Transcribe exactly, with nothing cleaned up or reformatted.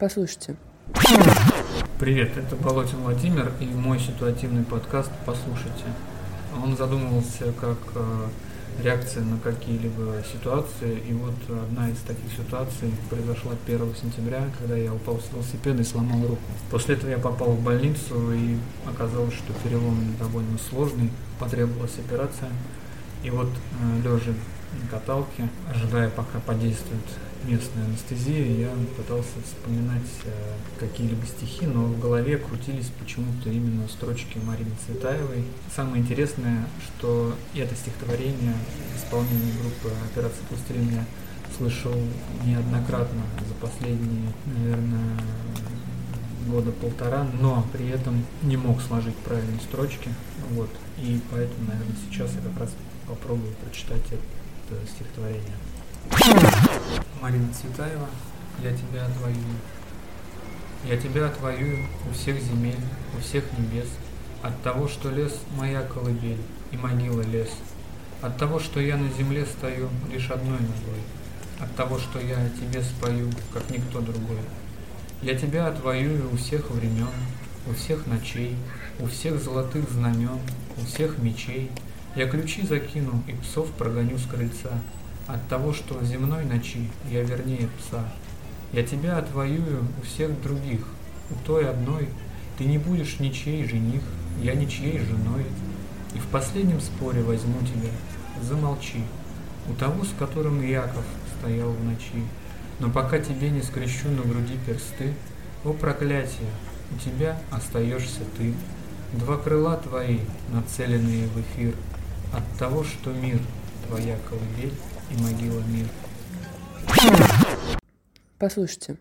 Послушайте. Привет, это Болотин Владимир и мой ситуативный подкаст «Послушайте». Он задумывался как реакция на какие-либо ситуации, и вот одна из таких ситуаций произошла первого сентября, когда я упал с велосипеда и сломал руку. После этого я попал в больницу, и оказалось, что перелом довольно сложный, потребовалась операция. И вот лежа на каталке, ожидая, пока подействует местная анестезия, я пытался вспоминать какие-либо стихи, но в голове крутились почему-то именно строчки Марины Цветаевой. Самое интересное, что это стихотворение в исполнении группы «Операции пустырения» слышал неоднократно за последние, наверное, года полтора, но при этом не мог сложить правильные строчки. Вот. И поэтому, наверное, сейчас я как раз попробую прочитать это стихотворение. Марина Цветаева, я тебя отвоюю. Я тебя отвоюю у всех земель, у всех небес, от того, что лес моя колыбель и могила лес, от того, что я на земле стою лишь одной ногой, от того, что я о тебе спою, как никто другой. Я тебя отвоюю у всех времен, у всех ночей, у всех золотых знамен, у всех мечей. Я ключи закину и псов прогоню с крыльца, от того, что в земной ночи я вернее пса. Я тебя отвоюю у всех других, у той одной. Ты не будешь ничей жених, я ничьей женой. И в последнем споре возьму тебя, замолчи, у того, с которым Яков стоял в ночи. Но пока тебе не скрещу на груди персты, о проклятие, у тебя остаешься ты. Два крыла твои, нацеленные в эфир, от того, что мир твоя колыбель и могила мир. Послушайте.